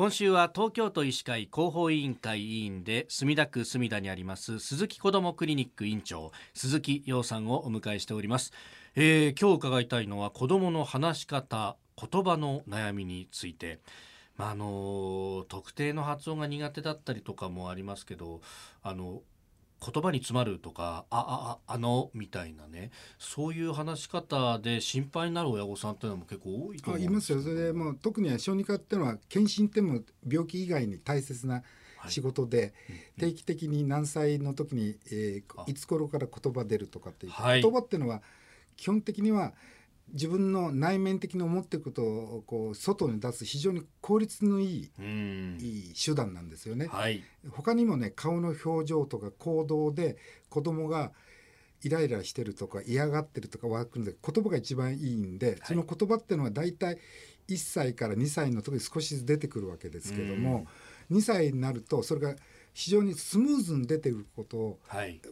今週は東京都医師会広報委員会委員で墨田区墨田にあります鈴木こどもクリニック院長鈴木陽さんをお迎えしております、今日伺いたいのは子どもの話し方言葉の悩みについて、特定の発音が苦手だったりとかもありますけど言葉に詰まるとかみたいなね、そういう話し方で心配になる親御さんっていうのも結構多いと思うんですけど。いますよ。それでもう特に小児科っていうのは検診っても病気以外に大切な仕事で、定期的に何歳の時に、いつ頃から言葉出るとかっていう、言葉っていうのは基本的には自分の内面的に思っていることをこう外に出す非常に効率のいい手段なんですよね、他にもね、顔の表情とか行動で子供がイライラしてるとか嫌がってるとかわかるんで、言葉が一番いいんで、その言葉っていうのはだいたい1歳から2歳の時に少しずつ出てくるわけですけども、2歳になるとそれが非常にスムーズに出てくることを、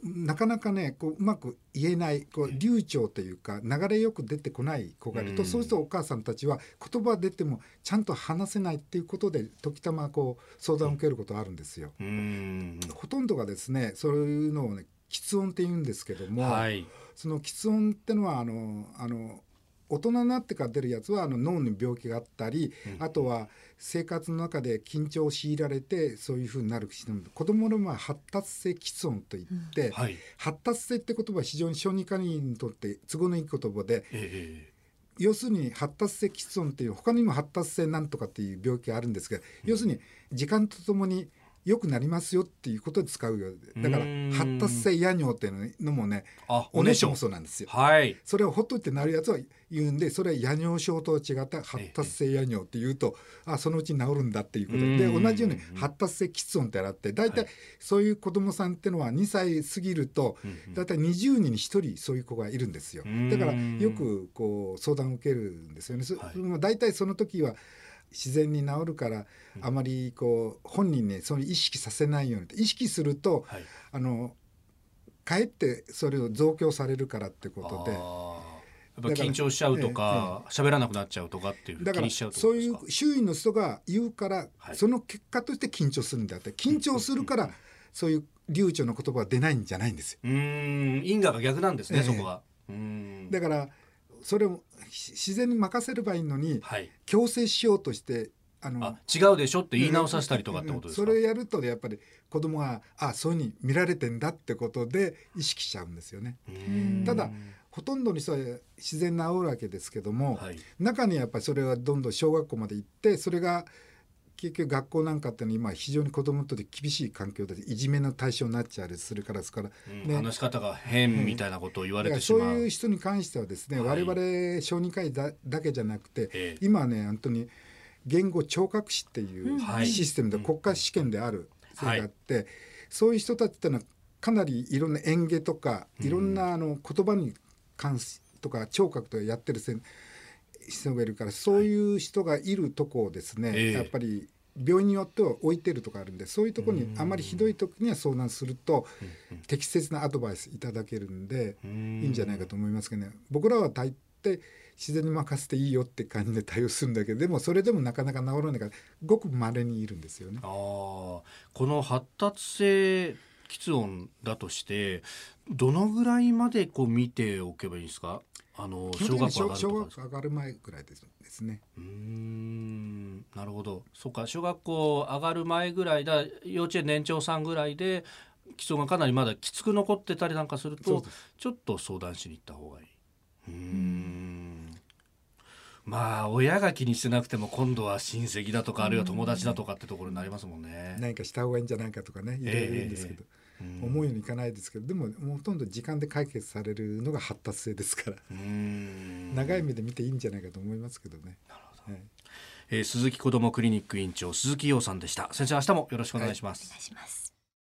なかなかねうまく言えない流暢というか流れよく出てこない子がいると、そうするとお母さんたちは言葉出てもちゃんと話せないっていうことで時たまこう相談を受けることあるんですよ。ほとんどがですね、そういうのをね、喫音って言うんですけども、その喫音ってのは大人になってから出るやつは脳に病気があったり、あとは生活の中で緊張を強いられてそういうふうになる人も、子どもの発達性喫音といって、発達性って言葉は非常に小児科医にとって都合のいい言葉で、要するに発達性喫音っていう、他にも発達性なんとかっていう病気があるんですけど、要するに時間とともに良くなりますよっていうことで使うよ。だから発達性夜尿っていうのもね、おねしょもそうなんですよ、それをほっといてなるやつは言うんで、それは夜尿症と違った発達性夜尿って言うと、そのうち治るんだっていうことで、同じように発達性喫音ってあって、だいたいそういう子どもさんってのは2歳過ぎるとだいたい20人に1人そういう子がいるんですよ。だからよくこう相談を受けるんですよね。だいたいその時は自然に治るから、あまりこう本人にそれ意識させないように、意識すると、かえってそれを増強されるからってことで、やっぱ緊張しちゃうとか喋らなくなっちゃうとかっていう気にしちゃうとか、そういう周囲の人が言うから、その結果として緊張するんであって、緊張するからそういう流暢な言葉は出ないんじゃないんですよ。因果が逆なんですね、そこは。だからそれを自然に任せればいいのに、強制しようとして違うでしょって言い直させたりとかってことですか。それやるとやっぱり子供がそういうふうに見られてんだってことで意識しちゃうんですよね。ただほとんどの人は自然に治るわけですけども、中にはやっぱりそれはどんどん小学校まで行って、それが結局学校なんかっていうのは今非常に子どもにとって厳しい環境でいじめの対象になっちゃうするからですから、話し方が変みたいなことを言われてしまう、そういう人に関してはですね、我々小児科医 だけじゃなくて、今はね、本当に言語聴覚士っていうシステムで国家試験であるそれがあって、そういう人たちってのはかなりいろんな演芸とかいろんな言葉に関しとか聴覚とかやってる人がいるから、そういう人がいるとこをですね、やっぱり病院によっては置いてるとかあるんで、そういうとこにあまりひどい時には相談すると適切なアドバイスいただけるんでいいんじゃないかと思いますけどね。僕らは大抵自然に任せていいよって感じで対応するんだけど、でもそれでもなかなか治らないから、ごく稀にいるんですよね。この発達性喫音だとしてどのぐらいまで見ておけばいいんですか。小学校上がる前ぐらいですね。なるほど、そうか、小学校上がる前ぐらいだ、幼稚園年長さんぐらいで喫音がかなりまだきつく残ってたりなんかすると、ちょっと相談しに行った方がいい。まあ親が気にしてなくても、今度は親戚だとかあるいは友達だとかってところになりますもんね。何かした方がいいんじゃないかとかね、いろいろ言うんですけど、思うようにいかないですけど、でもほとんど時間で解決されるのが発達性ですから、長い目で見ていいんじゃないかと思いますけどね。なるほど。鈴木こどもクリニック院長鈴木陽さんでした。先生、明日もよろしくお願いします。お願いします。